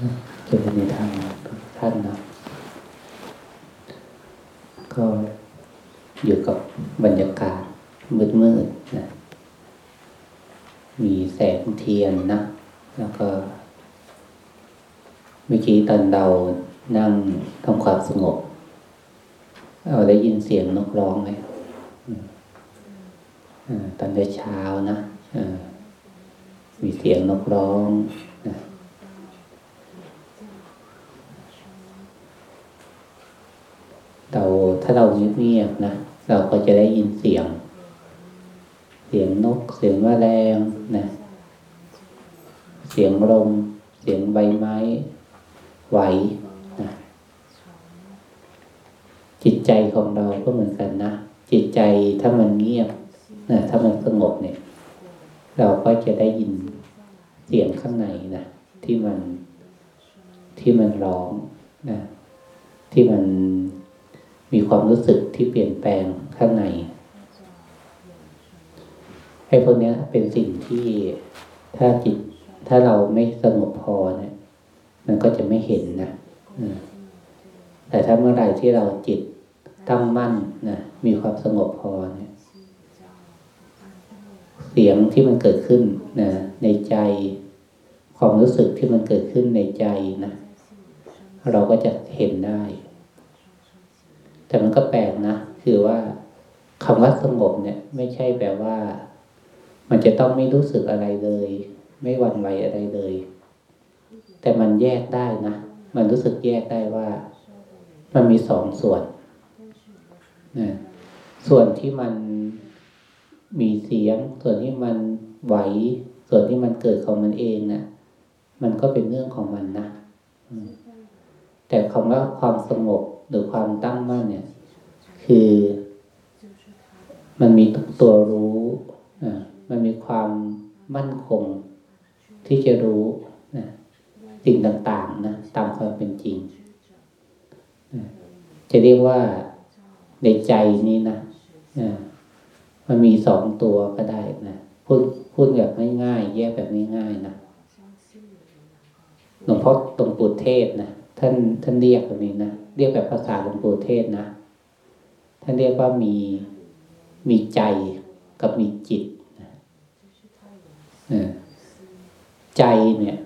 เจริญในธรรมทุกท่านนะก็อยู่กับบรรยากาศมืดๆนะมีแสงเทียนนะแล้วก็เมื่อกี้ตอนเรานั่งทำความสงบเราได้ยินเสียงนกร้องไหมตอนเช้านะมีเสียงนกร้องนะถ้าเราเงียบๆนะเราก็จะได้ยินเสียงนกเสียงแมลงนะเสียงลมเสียงใบไม้ไหวนะจิตใจของเราก็เหมือนกันนะจิตใจถ้ามันเงียบนะถ้ามันสงบเนี่ยเราก็จะได้ยินเสียงข้างในนะที่มันร้องนะที่มันมีความรู้สึกที่เปลี่ยนแปลงข้างในไอ้พวกนี้เป็นสิ่งที่ถ้าเราไม่สงบพอเนี่ยมันก็จะไม่เห็นนะแต่ถ้าเมื่อไหร่ที่เราจิตตั้งมั่นนะมีความสงบพอเนี่ยเสียงที่มันเกิดขึ้นนะในใจความรู้สึกที่มันเกิดขึ้นในใจนะเราก็จะเห็นได้แต่มันก็แปลกนะคือว่าคำว่าสงบเนี่ยไม่ใช่แปลว่ามันจะต้องไม่รู้สึกอะไรเลยไม่หวั่นไหวอะไรเลยแต่มันแยกได้นะมันรู้สึกแยกได้ว่ามันมีสองส่วนนะส่วนที่มันมีเสียงส่วนที่มันไหวส่วนที่มันเกิดของมันเองนะมันก็เป็นเรื่องของมันนะแต่คำว่าความสงบหรือความตั้งมั่นเนี่ยคือมันมีตัวรู้มันมีความมั่นคงที่จะรู้สิ่งต่างๆนะตามความเป็นจริงจะเรียกว่าในใจนี้นะมันมีสองตัวก็ได้นะพูดแบบง่ายๆแยกแบบง่ายๆนะหลวงพ่อตรงปู่เทศนะท่านเรียกแบบนี้นะเรียกแบบภาษาหลวงปู่เทศนะท่านเรียกว่ามีใจกับมีจิตนะใจเนี่ย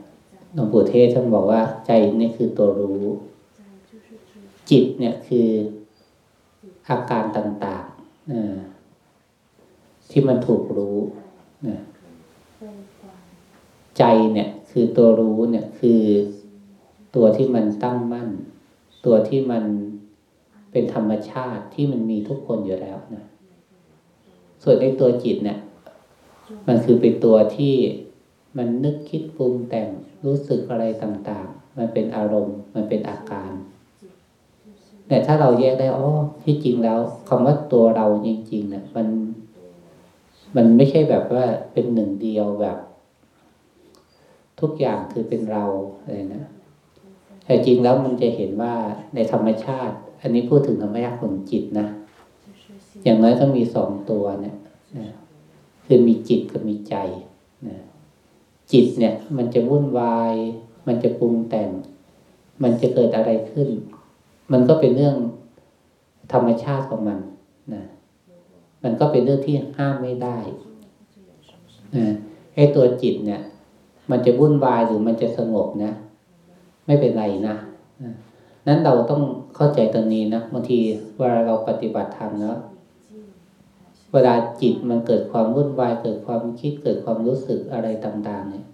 หลวงปู่เทศท่านบอกว่าใจนี่คือตัวรู้จิตเนี่ยคืออาการต่างๆที่มันถูกรู้นะใจเนี่ยคือตัวรู้เนี่ยคือตัวที่มันตั้งมั่นตัวที่มันเป็นธรรมชาติที่มันมีทุกคนอยู่แล้วนะส่วนในตัวจิตเนี่ยมันคือเป็นตัวที่มันนึกคิดปรุงแต่งรู้สึกอะไรต่างๆมันเป็นอารมณ์มันเป็นอาการแต่ถ้าเราแยกได้อ๋อที่จริงแล้วคำว่าตัวเราจริงๆเนี่ยมันไม่ใช่แบบว่าเป็นหนึ่งเดียวแบบทุกอย่างคือเป็นเราอะไรนะแต่จริงแล้วมันจะเห็นว่าในธรรมชาติอันนี้พูดถึงธรรมชาติของจิตนะอย่างน้อยก็มีสองตัวเนี่ยคือมีจิตกับมีใจจิตเนี่ยมันจะวุ่นวายมันจะปรุงแต่งมันจะเกิดอะไรขึ้นมันก็เป็นเรื่องธรรมชาติของมันนะมันก็เป็นเรื่องที่ห้ามไม่ได้ไอ้ตัวจิตเนี่ยมันจะวุ่นวายหรือมันจะสงบนะไม่เป็นไรนะนั้นเราต้องเข้าใจตรงนี้นะบางทีเวลาเราปฏิบัติธรรมเนาะเวลาจิตมันเกิดความวุ่นวายเกิดความคิดเกิดความรู้สึกอะไรต่างๆเนี่ย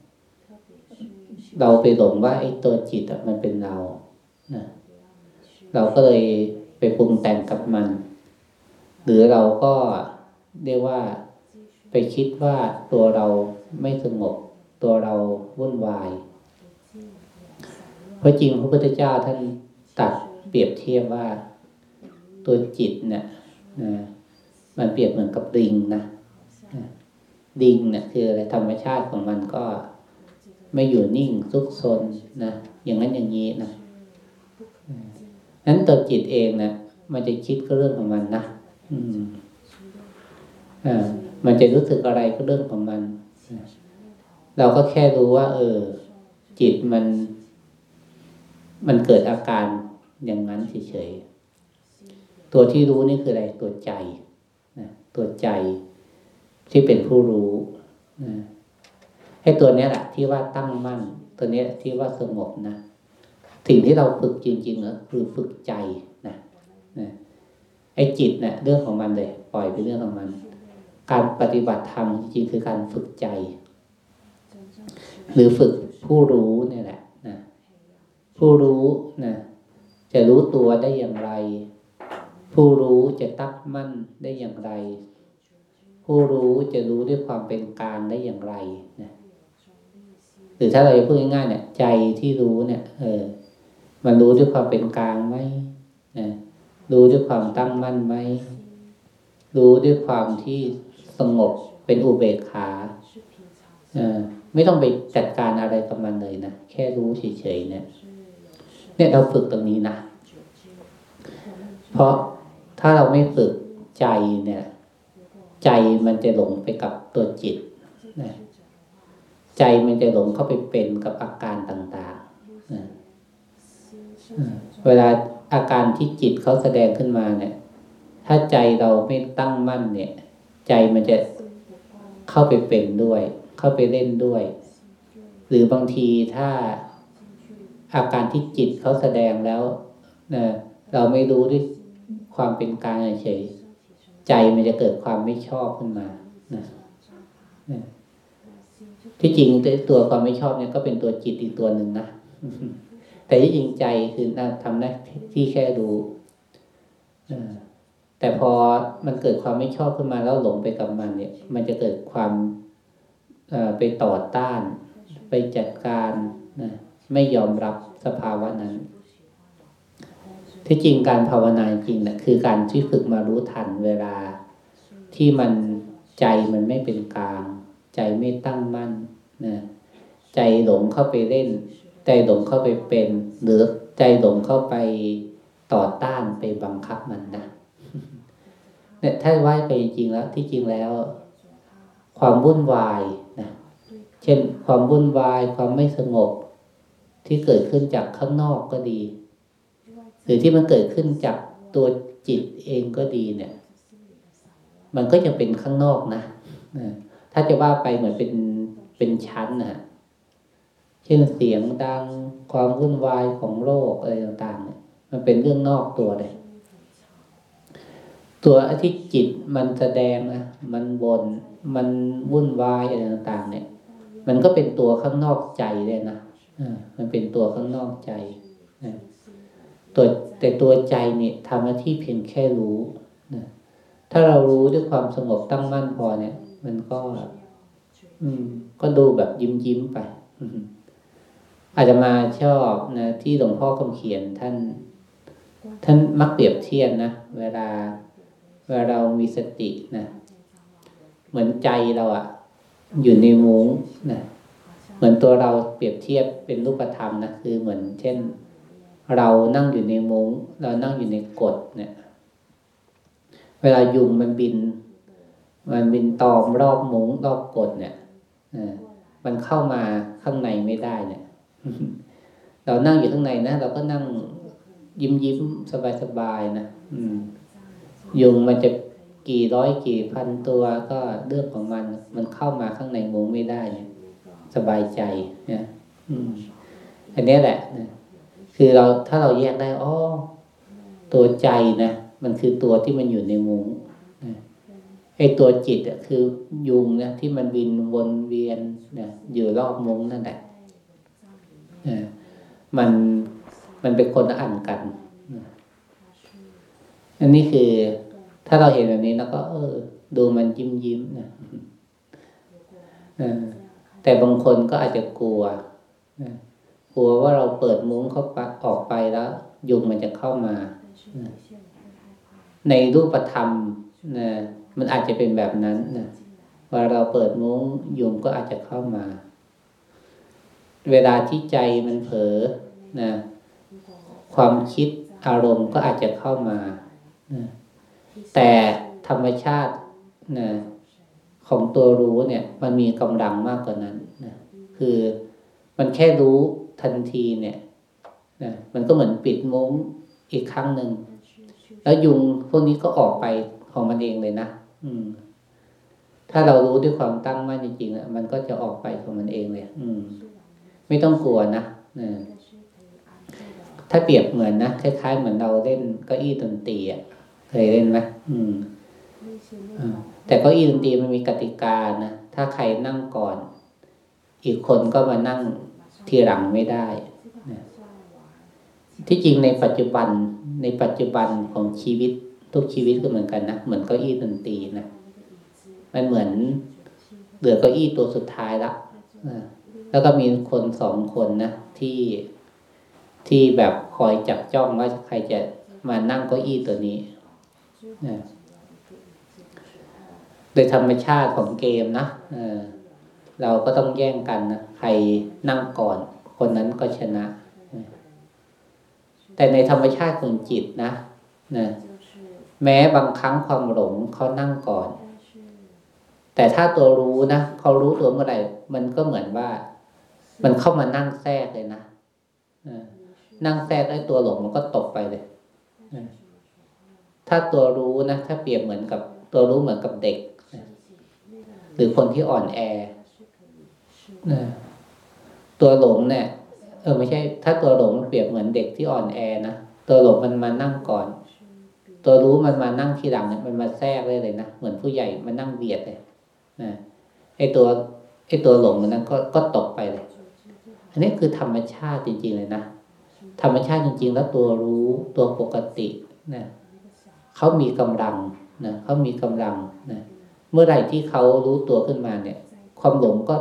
เราไปหลงว่าไอ้ตัวจิตมันเป็นเรานะเราก็เลยไปปรุงแต่งกับมันหรือเราก็เรียกว่าไปคิดว่าตัวเราไม่สงบตัวเราวุ่นวายเพราะจริงพระพุทธเจ้าท่านตรัสเปรียบเทียบว่าตัวจิตเนี่ยมันเปรียบเหมือนกับลิงนะลิงเนี่ยคืออะไรธรรมชาติของมันก็ไม่อยู่นิ่งซุกซนนะอย่างนั้นอย่างนี้นะนั้นตัวจิตเองนะมันจะคิดก็เรื่องของมันนะมันจะรู้สึกอะไรก็เรื่องของมันเราก็แค่รู้ว่าจิตมัน มันเกิดอาการอย่างนั้นเฉยๆตัวที่รู้นี่คืออะไรตัวใจนะตัวใจที่เป็นผู้รู้นะให้ตัวนี้แหละที่ว่าตั้งมั่นตัวนี้ที่ว่าสงบนะสิ่งที่เราฝึกจริงๆนะคือฝึกใจนะนะไอ้จิตนะเรื่องของมันเลยปล่อยไปเรื่องของมันการปฏิบัติธรรมจริงๆคือการฝึกใจหรือฝึกผู้รู้นี่แหละนะผู้รู้นะจะรู้ตัวได้อย่างไรผู้รู้จะตั้งมั่นได้อย่างไรผู้รู้จะรู้ด้วยความเป็นกลางได้อย่างไรนะหรือถ้าเราจะพูดง่ายๆเนี่ยใจที่รู้เนี่ยมันรู้ด้วยความเป็นกลางไหมนะรู้ด้วยความตั้งมั่นไหมรู้ด้วยความที่สงบเป็นอุเบกขาไม่ต้องไปจัดการอะไรกับมันเลยนะแค่รู้เฉยๆเนี่ยเราฝึกตรงนี้นะเพราะถ้าเราไม่ฝึกใจเนี่ยใจมันจะหลงไปกับตัวจิตนะใจมันจะหลงเข้าไปเป็นกับอาการต่างๆนะเวลาอาการที่จิตเขาแสดงขึ้นมาเนี่ยถ้าใจเราไม่ตั้งมั่นเนี่ยใจมันจะเข้าไปเป็นด้วยเข้าไปเล่นด้วยหรือบางทีถ้าอาการที่จิตเขาแสดงแล้วนะเราไม่รู้ด้วยความเป็นกลางเฉยใจมันจะเกิดความไม่ชอบขึ้นมานะที่จริงตัวความไม่ชอบเนี่ยก็เป็นตัวจิตอีกตัวหนึ่งนะแต่ที่จริงใจคือทำหน้าที่แค่ดูแต่พอมันเกิดความไม่ชอบขึ้นมาแล้วหลงไปกับมันเนี่ยมันจะเกิดความไปต่อต้านไปจัดการนะไม่ยอมรับสภาวะนั้นที่จริงการภาวนาจริงน่ะคือการที่ฝึกมารู้ทันเวลาที่มันใจมันไม่เป็นกลางใจไม่ตั้งมั่นนะใจหลงเข้าไปเล่นใจหลงเข้าไปเป็นหรือใจหลงเข้าไปต่อต้านไปบังคับมันนะเนี่ยถ้าว่าไปจริงแล้วที่จริงแล้วความวุ่นวายนะเช่นความวุ่นวายความไม่สงบที่เกิดขึ้นจากข้างนอกก็ดีหรือที่มันเกิดขึ้นจากตัวจิตเองก็ดีเนี่ยมันก็จะเป็นข้างนอกนะถ้าจะว่าไปเหมือนเป็นชั้นนะเช่นเสียงดังความวุ่นวายของโลกอะไรต่างๆเนี่ยมันเป็นเรื่องนอกตัวเลยตัวที่จิตมันแสดงนะมันบ่นมันวุ่นวายอะไรต่างๆเนี่ยมันก็เป็นตัวข้างนอกใจเลยนะมันเป็นตัวข้างนอกใจแต่ตัวใจเนี่ยทำหน้าที่เพียงแค่รู้นะถ้าเรารู้ด้วยความสงบตั้งมั่นพอเนี่ยมันก็ดูแบบยิ้มๆไปอาจจะมาชอบนะที่หลวงพ่อคำเขียนท่านมักเปรียบเทียบ นะเวลาเรามีสตินะเหมือนใจเราอะอยู่ในมุ้งนะเหมือนตัวเราเปรียบเทียบเป็นรูปธรรมนะคือเหมือนเช่นเรานั่งอยู่ในมุ้งเรานั่งอยู่ในกฎเนี่ยเวลายุงมันบินตอมรอบมุ้งรอบกฎเนี่ยมันเข้ามาข้างในไม่ได้เนี่ยเรานั่งอยู่ข้างในนะเราก็นั่งยิ้มๆสบายๆนะยุงมันจะกี่ร้อยกี่พันตัวก็เรื่องของมันเข้ามาข้างในมุ้งไม่ได้เนี่ยสบายใจเนี่ยอันนี้แหละคือเราถ้าเราแยกได้อ๋อตัวใจนะมันคือตัวที่มันอยู่ในมุ้งนะไอ้ตัวจิตอ่ะคือยุงนะที่มันบินวนเวียนนะอยู่รอบมุ้งนั่นแหละมันเป็นคนละอันกันนะอันนี้คือถ้าเราเห็นแบบนี้แล้วก็ดูมันยิ้มๆนะแต่บางคนก็อาจจะกลัวนะกลัวว่าเราเปิดมุ้งเข้าไปออกไปแล้วยุงมันจะเข้ามาในรูปธรรมนะมันอาจจะเป็นแบบนั้นนะว่าเราเปิดมุ้งยุงก็อาจจะเข้ามาเวลาที่ใจมันเผลอนะความคิดอารมณ์ก็อาจจะเข้ามานะแต่ธรรมชาตินะของตัวรู้เนี่ยมันมีกำลังมากกว่านั้นนะคือมันแค่รู้ทันทีเนี่ย นะมันก็เหมือนปิดมุ้งอีกครั้งหนึ่งแล้วยุงพวกนี้ก็ออกไปของมันเองเลยนะถ้าเรารู้ด้วยความตั้งมั่นจริงๆมันก็จะออกไปของมันเองเลยไม่ต้องกลัวนะถ้าเปรียบเหมือนนะคล้ายๆเหมือนเราเล่นเก้าอี้ดนตรีอ่ะเคยเล่นไหมแต่เก้าอี้ดนตรีมันมีกติกานะถ้าใครนั่งก่อนอีกคนก็มานั่งทีหลังไม่ได้นะที่จริงในปัจจุบันของชีวิตทุกชีวิตก็เหมือนกันนะเหมือนเก้าอี้ดนตรีนะมันเหมือนเหลือเก้าอี้ตัวสุดท้ายละแล้วก็มีคนสองคนนะที่แบบคอยจับจ้องว่าใครจะมานั่งเก้าอี้ตัวนี้นะโดยธรรมชาติของเกมนะเราก็ต้องแย่งกันนะใครนั่งก่อนคนนั้นก็ชนะแต่ในธรรมชาติของจิตนะแม้บางครั้งความหลงเขานั่งก่อนแต่ถ้าตัวรู้นะเขารู้ตัวเมื่อไหร่มันก็เหมือนว่ามันเข้ามานั่งแทรกเลยนะนั่งแทรกไอ้ตัวหลงมันก็ตกไปเลยถ้าตัวรู้นะถ้าเปรียบเหมือนกับตัวรู้เหมือนกับเด็กหรือคนที่อ่อนแอตัวหลงเนี่ยไม่ใช่ถ้าตัวหลงเปรียบเหมือนเด็กที่อ่อนแอนะตัวหลงมันมานั่งก่อนตัวรู้มันมานั่งทีหลังเนี่ยมันมาแทรกเลยนะเหมือนผู้ใหญ่มันนั่งเบียดเลยนะไอ้ตัวหลงมันนั้นก็ตกไปเลยอันนี้คือธรรมชาติจริงๆเลยนะธรรมชาติจริงๆแล้วตัวรู้ตัวปกตินะเขามีกำลังนะเขามีกำลังนะเมื่อไหร่ที่เขารู้ตัวขึ้นมาเนี่ยความหลงก็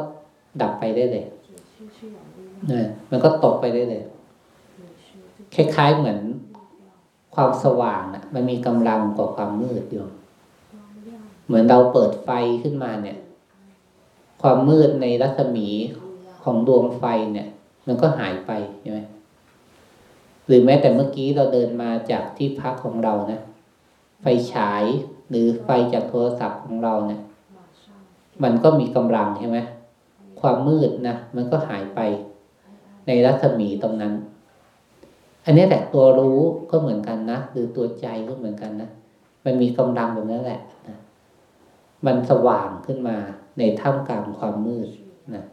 ดับไปได้เลยนะมันก็ตกไปได้เลยคล้ายๆเหมือนความสว่างนะมันมีกำลังกว่าความมืดอยู่เหมือนเราเปิดไฟขึ้นมาเนี่ยความมืดในรัศมีของดวงไฟเนี่ยมันก็หายไปใช่ไหมหรือแม้แต่เมื่อกี้เราเดินมาจากที่พักของเรานะไฟฉายหรือไฟจากโทรศัพท์ของเราเนี่ยมันก็มีกำลังใช่ไหมความมืดนะมันก็หายไปในรัศมีตรงนั้นอันนี้แหละตัวรู้ก็เหมือนกันนะหรือตัวใจก็เหมือนกันนะมันมีกำลังแบบนั้นแหละนะมันสว่างขึ้นมาในท่ามกลางความมืดนะ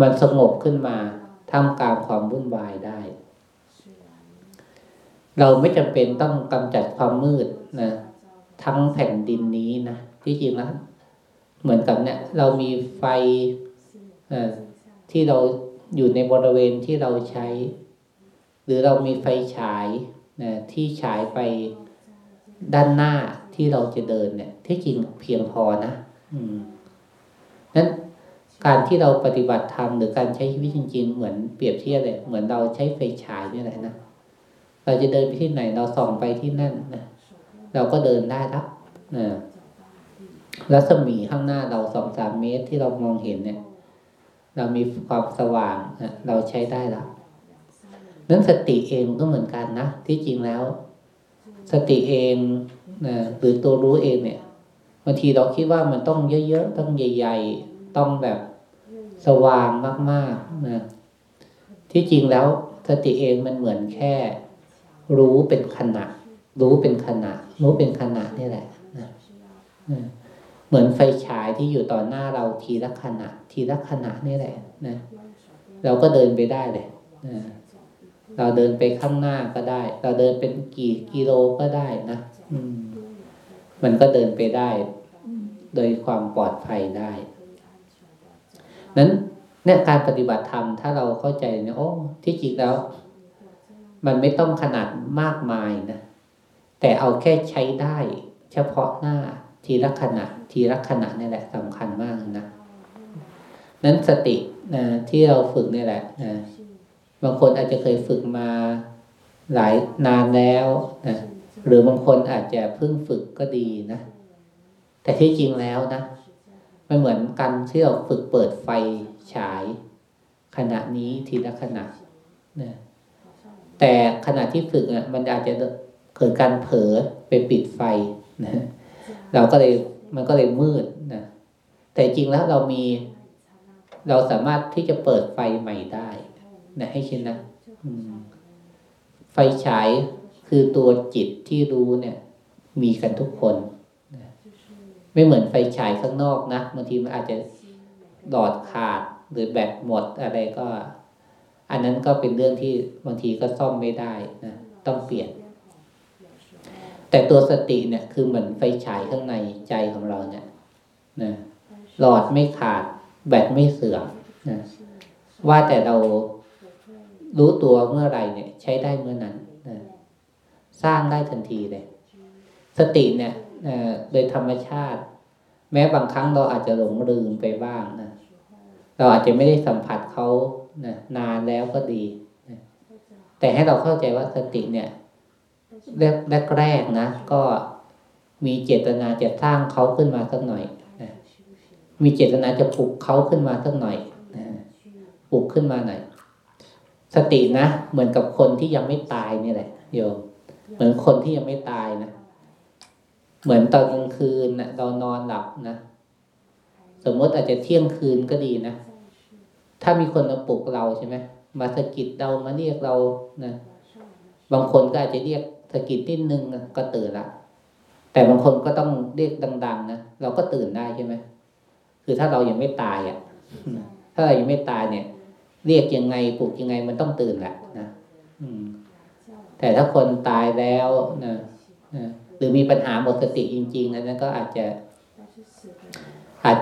มันสงบขึ้นมาท่ามกลางความวุ่นวายได้เราไม่จำเป็นต้องกำจัดความมืดนะทั้งแผ่นดินนี้นะที่จริงแล้วเหมือนกับเนี่ยเรามีไฟที่เราอยู่ในบริเวณที่เราใช้หรือเรามีไฟฉายนะที่ฉายไปด้านหน้าที่เราจะเดินเนี่ยที่จริงเพียงพอนะนั้นการที่เราปฏิบัติธรรมหรือการใช้ชีวิตจริงๆเหมือนเปรียบเทียบเลยเหมือนเราใช้ไฟฉายนี่แหละนะเราจะเดินไปที่ไหนเราส่องไปที่นั่นนะเราก็เดินได้ละนะรัศมีข้างหน้าเรา 2-3 เมตรที่เรามองเห็นเนี่ยเรามีความสว่างนะเราใช้ได้ละนั้นสติเองก็เหมือนกันนะที่จริงแล้วสติเองนะหรือตัวรู้เองเนี่ยบางทีเราคิดว่ามันต้องเยอะๆต้องใหญ่ๆต้องแบบสว่างมากๆนะที่จริงแล้วสติเองมันเหมือนแค่รู้เป็นขณะนี่แหละนะเหมือนไฟฉายที่อยู่ต่อหน้าเราทีละขณะนี่แหละนะเราก็เดินไปได้เลยนะเราเดินไปข้างหน้าก็ได้เราเดินเป็นกี่กิโลก็ได้นะมันก็เดินไปได้โดยความปลอดภัยได้นั้นเนี่ยการปฏิบัติธรรมถ้าเราเข้าใจเนี่ยโอ้ที่จริงแล้วมันไม่ต้องขนาดมากมายนะแต่เอาแค่ใช้ได้เฉพาะหน้าทีละขณะนี่แหละสำคัญมากนะนั้นสตินะที่เราฝึกนี่แหละนะบางคนอาจจะเคยฝึกมาหลายนานแล้วนะหรือบางคนอาจจะเพิ่งฝึกก็ดีนะแต่ที่จริงแล้วนะมันเหมือนกันที่เราฝึกเปิดไฟฉายขณะนี้ทีละขณะนะแต่ขณะที่ฝึกอ่ะมันอาจจะเกิดการเผลอไปปิดไฟนะเราก็เลยมันก็เลยมืดนะแต่จริงแล้วเราสามารถที่จะเปิดไฟใหม่ได้นะให้ชินนะ ไฟฉายคือตัวจิตที่รู้เนี่ยมีกันทุกคนไม่เหมือนไฟฉายข้างนอกนะบางทีมันอาจจะหลอดขาดหรือแบตหมดอะไรก็อันนั้นก็เป็นเรื่องที่บางทีก็ซ่อมไม่ได้นะต้องเปลี่ยนแต่ตัวสติเนี่ยคือเหมือนไฟฉายข้างในใจของเราเนี่ยนะหลอดไม่ขาดแบตไม่เสื่อมนะว่าแต่เรารู้ตัวเมื่อไหร่เนี่ยใช้ได้เมื่อนั้นนะสร้างได้ทันทีเลยสติเนี่ยโดยธรรมชาติแม้บางครั้งเราอาจจะหลงลืมไปบ้างนะเราอาจจะไม่ได้สัมผัสเขานะนานแล้วก็ดีนะแต่ให้เราเข้าใจว่าสติเนี่ยแรกๆนะก็มีเจตนาจะสร้างเขาขึ้นมาสักหน่อยนะมีเจตนาจะปลุกเขาขึ้นมาสักหน่อยนะปลุกขึ้นมาหน่อยสตินะเหมือนกับคนที่ยังไม่ตายนี่แหละโยมเหมือนคนที่ยังไม่ตายนะเหมือนตอนกลางคืนนะเรานอนหลับนะสมมติอาจจะเที่ยงคืนก็ดีนะถ้ามีคนมาปลุกเราใช่ไหมมาสะกิดเรามาเรียกเรานะบางคนก็อาจจะเรียกสะกิดนิดนึงนะก็ตื่นละแต่บางคนก็ต้องเรียกดังๆนะเราก็ตื่นได้ใช่ไหมคือถ้าเรายังไม่ตายอ่ะถ้าเรายังไม่ตายเนี่ยเรียกยังไงปลุกยังไงมันต้องตื่นแหละนะแต่ถ้าคนตายแล้วนะหรือมีปัญหาหมดสติจริงๆนั้นก็อาจ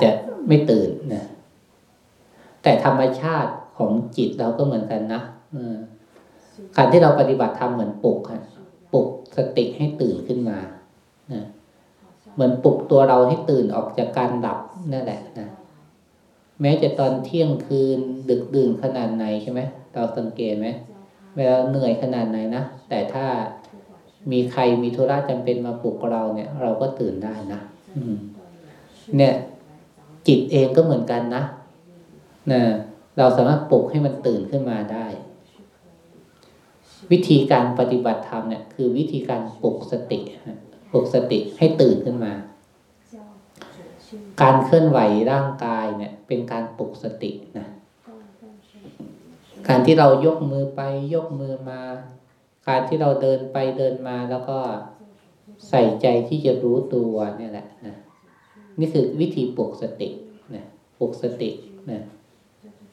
จะไม่ตื่นนะแต่ธรรมชาติของจิตเราก็เหมือนกันนะการที่เราปฏิบัติธรรมเหมือนปลุกสติให้ตื่นขึ้นมานะเหมือนปลุกตัวเราให้ตื่นออกจากการหลับนั่นแหละนะแม้จะตอนเที่ยงคืนดึกดื่นขนาดไหนใช่ไหมเราสังเกตไหมเวลาเหนื่อยขนาดไหนนะแต่ถ้ามีใครมีธุระจำเป็นมาปลุกเราเนี่ยเราก็ตื่นได้นะเนี่ยจิตเองก็เหมือนกันนะเราสามารถปลุกให้มันตื่นขึ้นมาได้วิธีการปฏิบัติธรรมเนี่ยคือวิธีการปลุกสติให้ตื่นขึ้นมาการเคลื่อนไหวร่างกายเนี่ยเป็นการปลุกสตินะการที่เรายกมือไปยกมือมาการที่เราเดินไปเดินมาแล้วก็ใส่ใจที่จะรู้ตัวเนี่ยแหละนะนี่คือวิธีปลุกสตินะปลุกสตินะ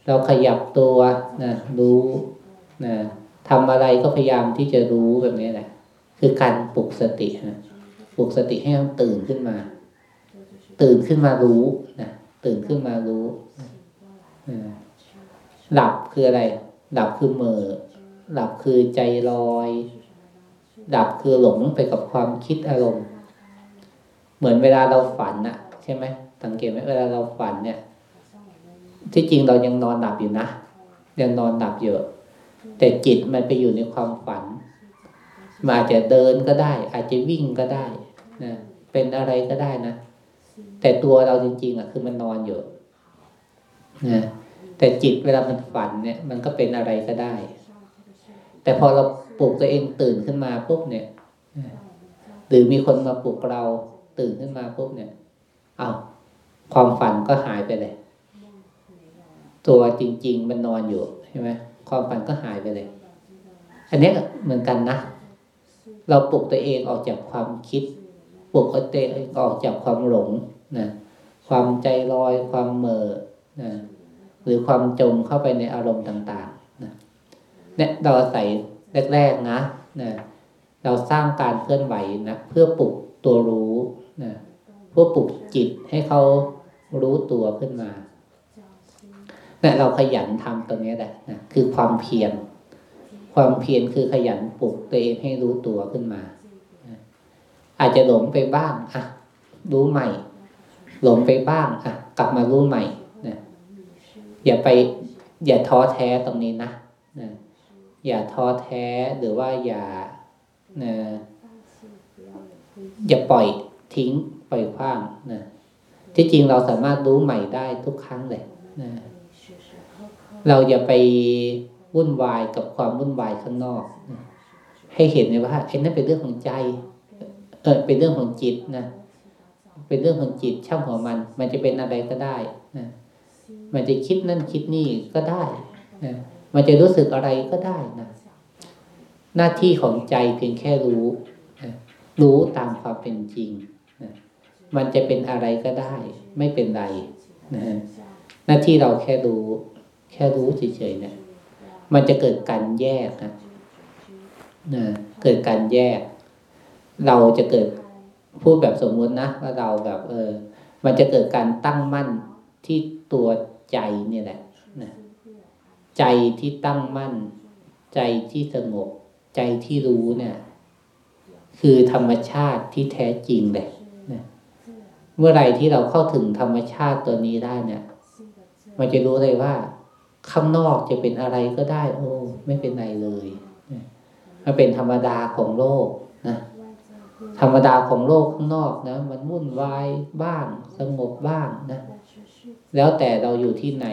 เราขยับตัวนะรู้นะทำอะไรก็พยายามที่จะรู้แบบนี้แหละคือการปลุกสตินะปลุกสติให้มันตื่นขึ้นมาตื่นขึ้นมารู้นะตื่นขึ้นมารู้หลับคืออะไรหลับคือเหม่อหลับคือใจลอยหลับคือหลงไปกับความคิดอารมณ์เหมือนเวลาเราฝันน่ะใช่ไหมสังเกตไหมเวลาเราฝันเนี่ยที่จริงเรายังนอนหลับอยู่นะยังนอนหลับอยู่แต่จิตมันไปอยู่ในความฝันมันอาจจะเดินก็ได้อาจจะวิ่งก็ได้นะเป็นอะไรก็ได้นะแต่ตัวเราจริงๆอ่ะคือมันนอนอยู่นะแต่จิตเวลามันฝันเนี่ยมันก็เป็นอะไรก็ได้แต่พอเราปลุกตัวเองตื่นขึ้นมาปุ๊บเนี่ยหรือมีคนมาปลุกเราตื่นขึ้นมาปุ๊บเนี่ยอ้าวความฝันก็หายไปเลยตัวจริงๆมันนอนอยู่ใช่ไหมความฝันก็หายไปเลยอันนี้เหมือนกันนะเราปลุกตัวเองออกจากความคิดปลุกตัวเองออกจากความหลงนะความใจลอยความเหม่อนะหรือความจมเข้าไปในอารมณ์ต่างๆนะเนี่ยเราใส่แรกๆนะนะเราสร้างการเคลื่อนไหวนะเพื่อปลุกตัวรู้นะเพื่อปลุกจิตให้เขารู้ตัวขึ้นมาเนี่ยเราขยันทำตรงนี้แหละนะคือความเพียรความเพียรคือขยันปลุกตัวเองให้รู้ตัวขึ้นมาอาจจะหลงไปบ้างอ่ะรู้ใหม่หลงไปบ้างอ่ะกลับมารู้ใหม่นะอย่าท้อแท้ตรงนี้นะนะอย่าท้อแท้หรือว่าอย่าปล่อยทิ้งปล่อยขว้างนะที่จริงเราสามารถรู้ใหม่ได้ทุกครั้งเลยนะเราอย่าไปวุ่นวายกับความวุ่นวายข้างนอกนะให้เห็นเลยว่าไอ้นั่นเป็นเรื่องของใจเป็นเรื่องของจิตนะเป็นเรื่องของจิตช่างของมันมันจะเป็นอะไรก็ได้นะมันจะคิดนั่นคิดนี่ก็ได้นะ มันจะรู้สึกอะไรก็ได้นะหน้าที่ของใจเพียงแค่รู้นะรู้ตามความเป็นจริงนะมันจะเป็นอะไรก็ได้ไม่เป็นไรนะหน้าที่เราแค่รู้เฉยๆนะมันจะเกิดการแยกนะนะเกิดการแยกเราจะเกิดพูดแบบสมมตินะว่าเราแบบมันจะเกิดการตั้งมั่นที่ตัวใจนี่แหละนะใจที่ตั้งมั่นใจที่สงบใจที่รู้เนี่ยคือธรรมชาติที่แท้จริงแหละนะเมื่อไหร่ที่เราเข้าถึงธรรมชาติตัวนี้ได้เนี่ยมันจะรู้เลยว่าข้างนอกจะเป็นอะไรก็ได้โอ้ไม่เป็นไรเลยนะมันเป็นธรรมดาของโลกนะธรรมดาของโลกข้างนอกนะมันวุ่นวายบ้างสงบบ้างนะแล้วแต่เราอยู่ที่ไหน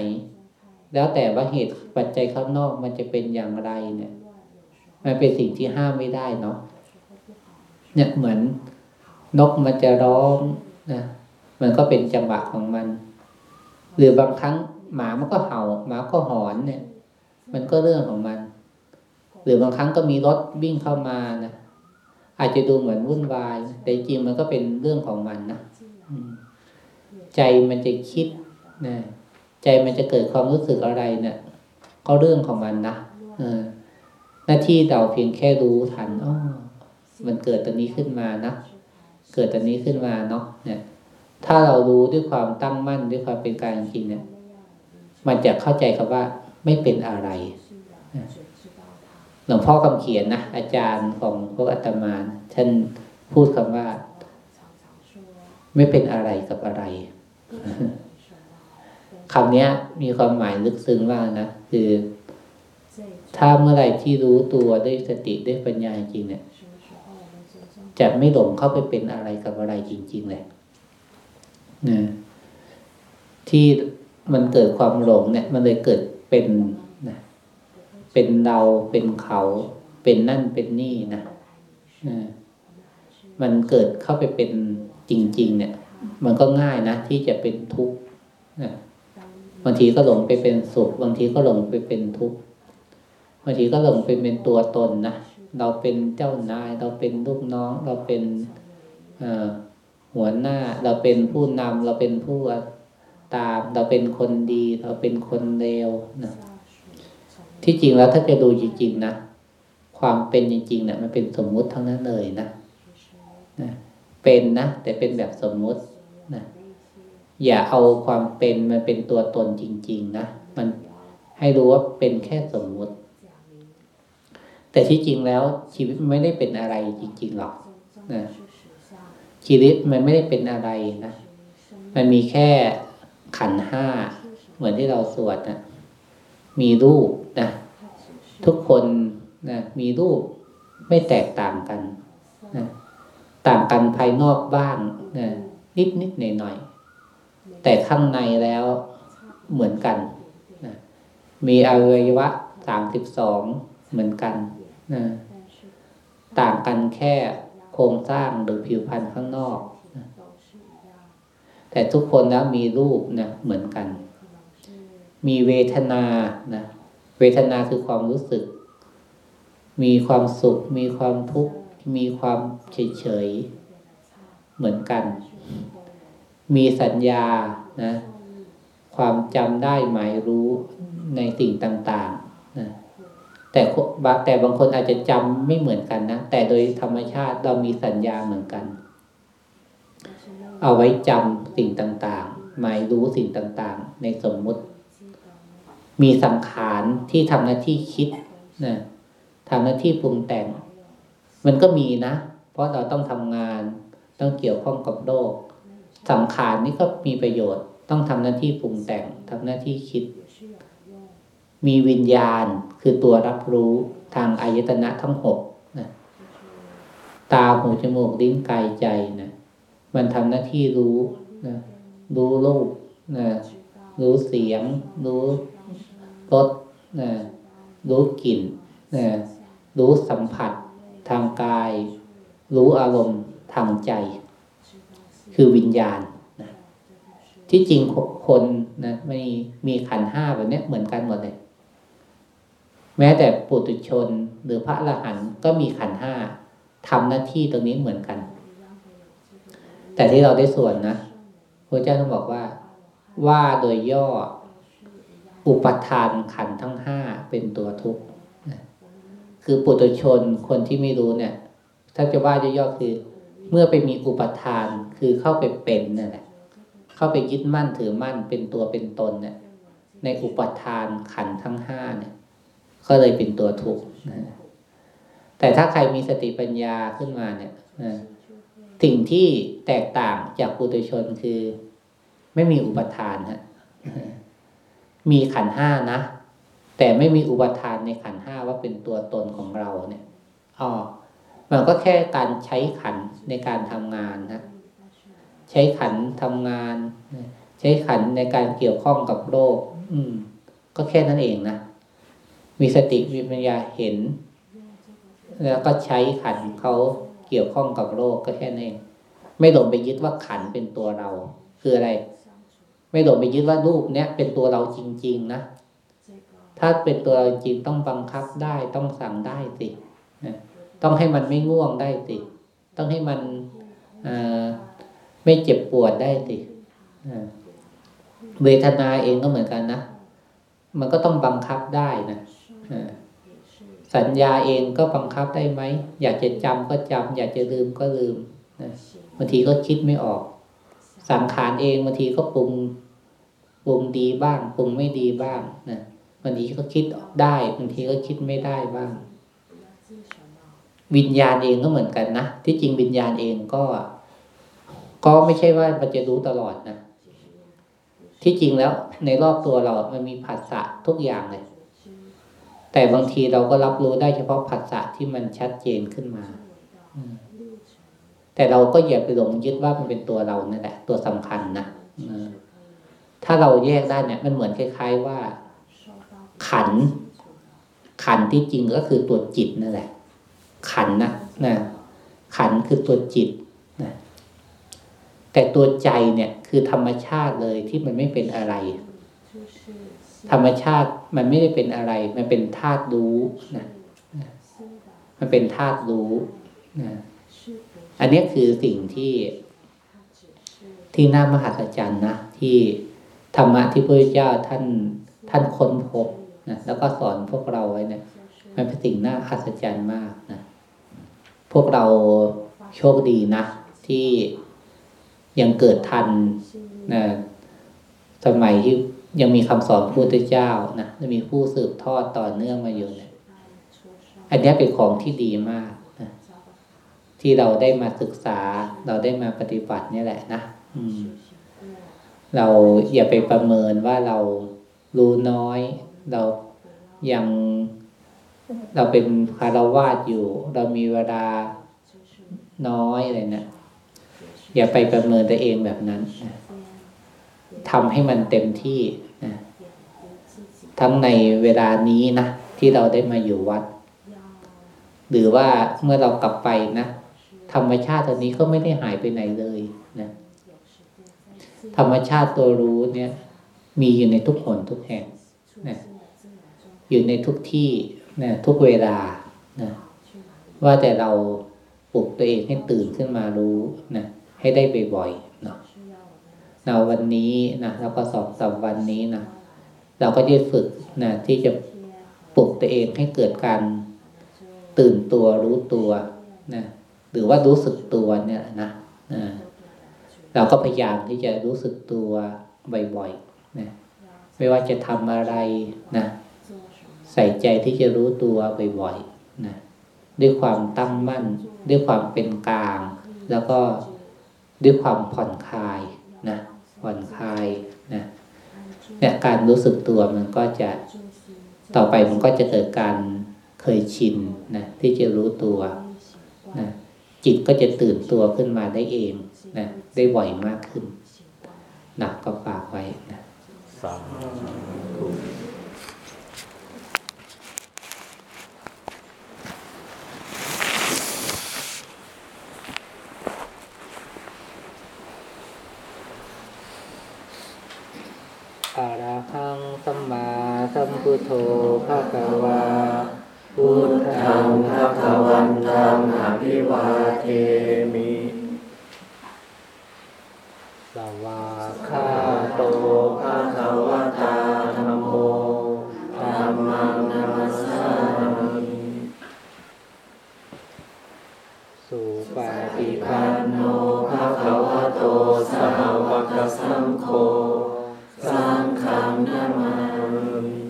แล้วแต่ว่าเหตุปัจจัยข้างนอกมันจะเป็นอย่างไรเนี่ยมันเป็นสิ่งที่ห้ามไม่ได้เนาะเนี่ยเหมือนนกมันจะร้องนะมันก็เป็นจังหวะของมันหรือบางครั้งหมามันก็เห่าหมาก็หอนเนี่ยมันก็เรื่องของมันหรือบางครั้งก็มีรถวิ่งเข้ามานะอาจจะดูเหมือนวุ่นวายแต่จริงมันก็เป็นเรื่องของมันนะใจมันจะคิดนะใจมันจะเกิดความรู้สึกอะไรเนี่ยก็เรื่องของมันนะหน้าที่เราเพียงแค่รู้ทันอ้อมันเกิดตัวนี้ขึ้นมานะเกิดตัวนี้ขึ้นมาเนาะเนี่ยถ้าเรารู้ด้วยความตั้งมั่นด้วยความเป็นกลางจริงเนี่ยมันจะเข้าใจครับว่าไม่เป็นอะไรหลวงพ่อคำเขียนนะอาจารย์ของพวกอาตมาท่านพูดคำว่าไม่เป็นอะไรกับอะไรคำนี้มีความหมายลึกซึ้งมากนะคือถ้าเมื่อไหร่ที่รู้ตัวด้วยสติด้วยปัญญาจริงเนี่ยจะไม่หลงเข้าไปเป็นอะไรกับอะไรจริงๆเลยนะที่มันเกิดความหลงเนี่ยมันเลยเกิดเป็นนะเป็นเราเป็นเขาเป็นนั่นเป็นนี่นะมันเกิดเข้าไปเป็นจริงๆเนี่ยมันก็ง่ายนะที่จะเป็นทุกข์นะบางทีก็หลงไปเป็นสุขบางทีก็หลงไปเป็นทุกข์บางทีก็หลงไปเป็นตัวตนนะเราเป็นเจ้านายเราเป็นลูกน้องเราเป็นหัวหน้าเราเป็นผู้นำเราเป็นผู้ตามเราเป็นคนดีเราเป็นคนเลวนะที่จริงแล้วถ้าจะดูจริงๆนะความเป็นจริงๆเนี่ยมันเป็นสมมุติทั้งนั้นเลยนะนะเป็นนะแต่เป็นแบบสมมุตินะอย่าเอาความเป็นมันเป็นตัวตนจริงๆนะมันให้รู้ว่าเป็นแค่สมมุติแต่ที่จริงแล้วชีวิตมันไม่ได้เป็นอะไรจริงๆหรอกนะชีวิตมันไม่ได้เป็นอะไรนะมันมีแค่ขันธ์ห้าเหมือนที่เราสวดนะมีรูปนะทุกคนนะมีรูปไม่แตกต่างกันนะต่างกันภายนอกบ้างนะนิดๆหน่อยๆแต่ข้างในแล้วเหมือนกันนะมีอวัยวะ32เหมือนกันนะต่างกันแค่โครงสร้างหรือผิวพรรณข้างนอกนะแต่ทุกคนแล้วมีรูปนะเหมือนกันมีเวทนานะเวทนาคือความรู้สึกมีความสุขมีความทุกข์มีความเฉยๆเหมือนกันมีสัญญานะความจำได้หมายรู้ในสิ่งต่างๆนะแต่บางคนอาจจะจำไม่เหมือนกันนะแต่โดยธรรมชาติเรามีสัญญาเหมือนกันเอาไว้จำสิ่งต่างๆหมายรู้สิ่งต่างๆในสมมุติมีสังขารที่ทำหน้าที่คิดนะทำหน้าที่ปรุงแต่งมันก็มีนะเพราะเราต้องทำงานต้องเกี่ยวข้องกับโลกสังขารนี่ก็มีประโยชน์ต้องทำหน้าที่ปรุงแต่งทำหน้าที่คิดมีวิญญาณคือตัวรับรู้ทางอายตนะทั้ง6นะตาหูจมูกลิ้นกายใจนะมันทำหน้าที่รู้นะรู้รูปนะรู้เสียงรู้รสนะรู้กลิ่นนะรู้สัมผัสทางกายรู้อารมณ์ทางใจคือวิญญาณนะที่จริงคนนะมีขันธ์5แบบนี้เหมือนกันหมดเลย แม้แต่ปุถุชนหรือพระอรหันต์ก็มีขันธ์ห้าทำหน้าที่ตรงนี้เหมือนกันแต่ที่เราได้ส่วนนะพระเจ้าท่านบอกว่าโดยย่ออุปทานขันธ์ทั้งห้าเป็นตัวทุกข์คือปุถุชนคนที่ไม่รู้เนี่ยถ้าจะว่าย่อๆคือเมื่อไปมีอุปทานคือเข้าไปเป็นนั่นแหละเข้าไปยึดมั่นถือมั่นเป็นตัวเป็นตนเนี่ยในอุปทานขันธ์ทั้งห้าเนี่ยก็เลยเป็นตัวทุกข์นะแต่ถ้าใครมีสติปัญญาขึ้นมาเนี่ยนะสิ่งที่แตกต่างจากปุถุชนคือไม่มีอุปทานฮะมีขันธ์ห้านะแต่ไม่มีอุปทานในขันธ์ห้าว่าเป็นตัวตนของเราเนี่ยมันก็แค่การใช้ขันธ์ในการทำงานนะใช้ขันธ์ทำงานใช้ขันธ์ในการเกี่ยวข้องกับโลกก็แค่นั้นเองนะมีสติมีปัญญาเห็นแล้วก็ใช้ขันธ์เขาเกี่ยวข้องกับโลกก็แค่นั้นเองไม่หลงไปยึดว่าขันธ์เป็นตัวเราคืออะไรไม่หลงไปยึดว่ารูปเนี้ยเป็นตัวเราจริงๆนะถ้าเป็นตัวเราจริงต้องบังคับได้ต้องสั่งได้สิต้องให้มันไม่ง่วงได้สิต้องให้มันไม่เจ็บปวดได้สิเวทนาเองก็เหมือนกันนะมันก็ต้องบังคับได้นะสัญญาเองก็บังคับได้ไหมอยากจะจำก็จำอยากจะลืมก็ลืมบางทีก็คิดไม่ออกสังขารเองบางทีก็ปรุงดีบ้างปรุงไม่ดีบ้างนะบางทีก็คิดได้บางทีก็คิดไม่ได้บ้างวิญญาณเองก็เหมือนกันนะที่จริงวิญญาณเองก็ไม่ใช่ว่ามันจะรู้ตลอดนะที่จริงแล้วในรอบตัวเรามันมีผัสสะทุกอย่างเลยแต่บางทีเราก็รับรู้ได้เฉพาะผัสสะที่มันชัดเจนขึ้นมาแต่เราก็อย่าไปหลงยึดว่ามันเป็นตัวเรานั่นแหละตัวสำคัญนะถ้าเราแยกได้เนี่ยมันเหมือนคล้ายๆว่าขันที่จริงก็คือตัวจิตนั่นแหละขันนะขันคือตัวจิตนะแต่ตัวใจเนี่ยคือธรรมชาติเลยที่มันไม่เป็นอะไรธรรมชาติมันไม่ได้เป็นอะไรมันเป็นธาตุรู้นะมันเป็นธาตุรู้นะอันนี้คือสิ่งที่น่ามหัศจรรย์นะที่ธรรมะที่พระพุทธเจ้าท่านค้นพบนะแล้วก็สอนพวกเราไว้เนี่ยมันเป็นสิ่งน่าอัศจรรย์มากนะพวกเราโชคดีนะที่ยังเกิดทันนะสมัยที่ยังมีคำสอนพระพุทธเจ้านะมีผู้สืบทอดต่อเนื่องมาอยู่เนี่ยอันนี้เป็นของที่ดีมากนะที่เราได้มาศึกษาเราได้มาปฏิบัตินี่แหละนะเราอย่าไปประเมินว่าเรารู้น้อยเราเป็นคฤหัสถ์อยู่เรามีเวลาน้อยอะไรนะอย่าไปประเมินตัวเองแบบนั้นทำให้มันเต็มที่นะทั้งในเวลานี้นะที่เราได้มาอยู่วัดหรือว่าเมื่อเรากลับไปนะธรรมชาติตัวนี้ก็ไม่ได้หายไปไหนเลยนะธรรมชาติตัวรู้เนี่ยมีอยู่ในทุกหนทุกแห่งนะอยู่ในทุกที่นะทุกเวลานะว่าแต่เราปลุกตัวเองให้ตื่นขึ้นมารู้นะให้ได้บ่อยๆเนาะวันนี้นะแล้วก็ 2-3 วันนี้นะเราก็จะฝึกนะที่จะปลุกตัวเองให้เกิดการตื่นตัวรู้ตัวนะหรือว่ารู้สึกตัวเนี่ยนะเราก็พยายามที่จะรู้สึกตัวบ่อยๆนะไม่ว่าจะทำอะไรนะใส่ใจที่จะรู้ตัวบ่อยๆนะด้วยความตั้งมั่นด้วยความเป็นกลางแล้วก็ด้วยความผ่อนคลายนะผ่อนคลายนะเนี่ยการรู้สึกตัวมันก็จะต่อไปมันก็จะเกิดการเคยชินนะที่จะรู้ตัวนะจิตก็จะตื่นตัวขึ้นมาได้เองนะได้บ่อยมากขึ้นนะก็ฝากไว้นะ อะระหังสัมมาสัมพุทโธภะคะวาพุทธังภะคะวันตังอะภิวาเทมิสวากขาโตภะคะวะตาธัมโมธัมมังนะมัสสามิสุปฏิปันโนภะคะวะโตสาวกสังโฆสังฆังนะมามิ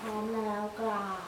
พร้อมแล้วกล่าว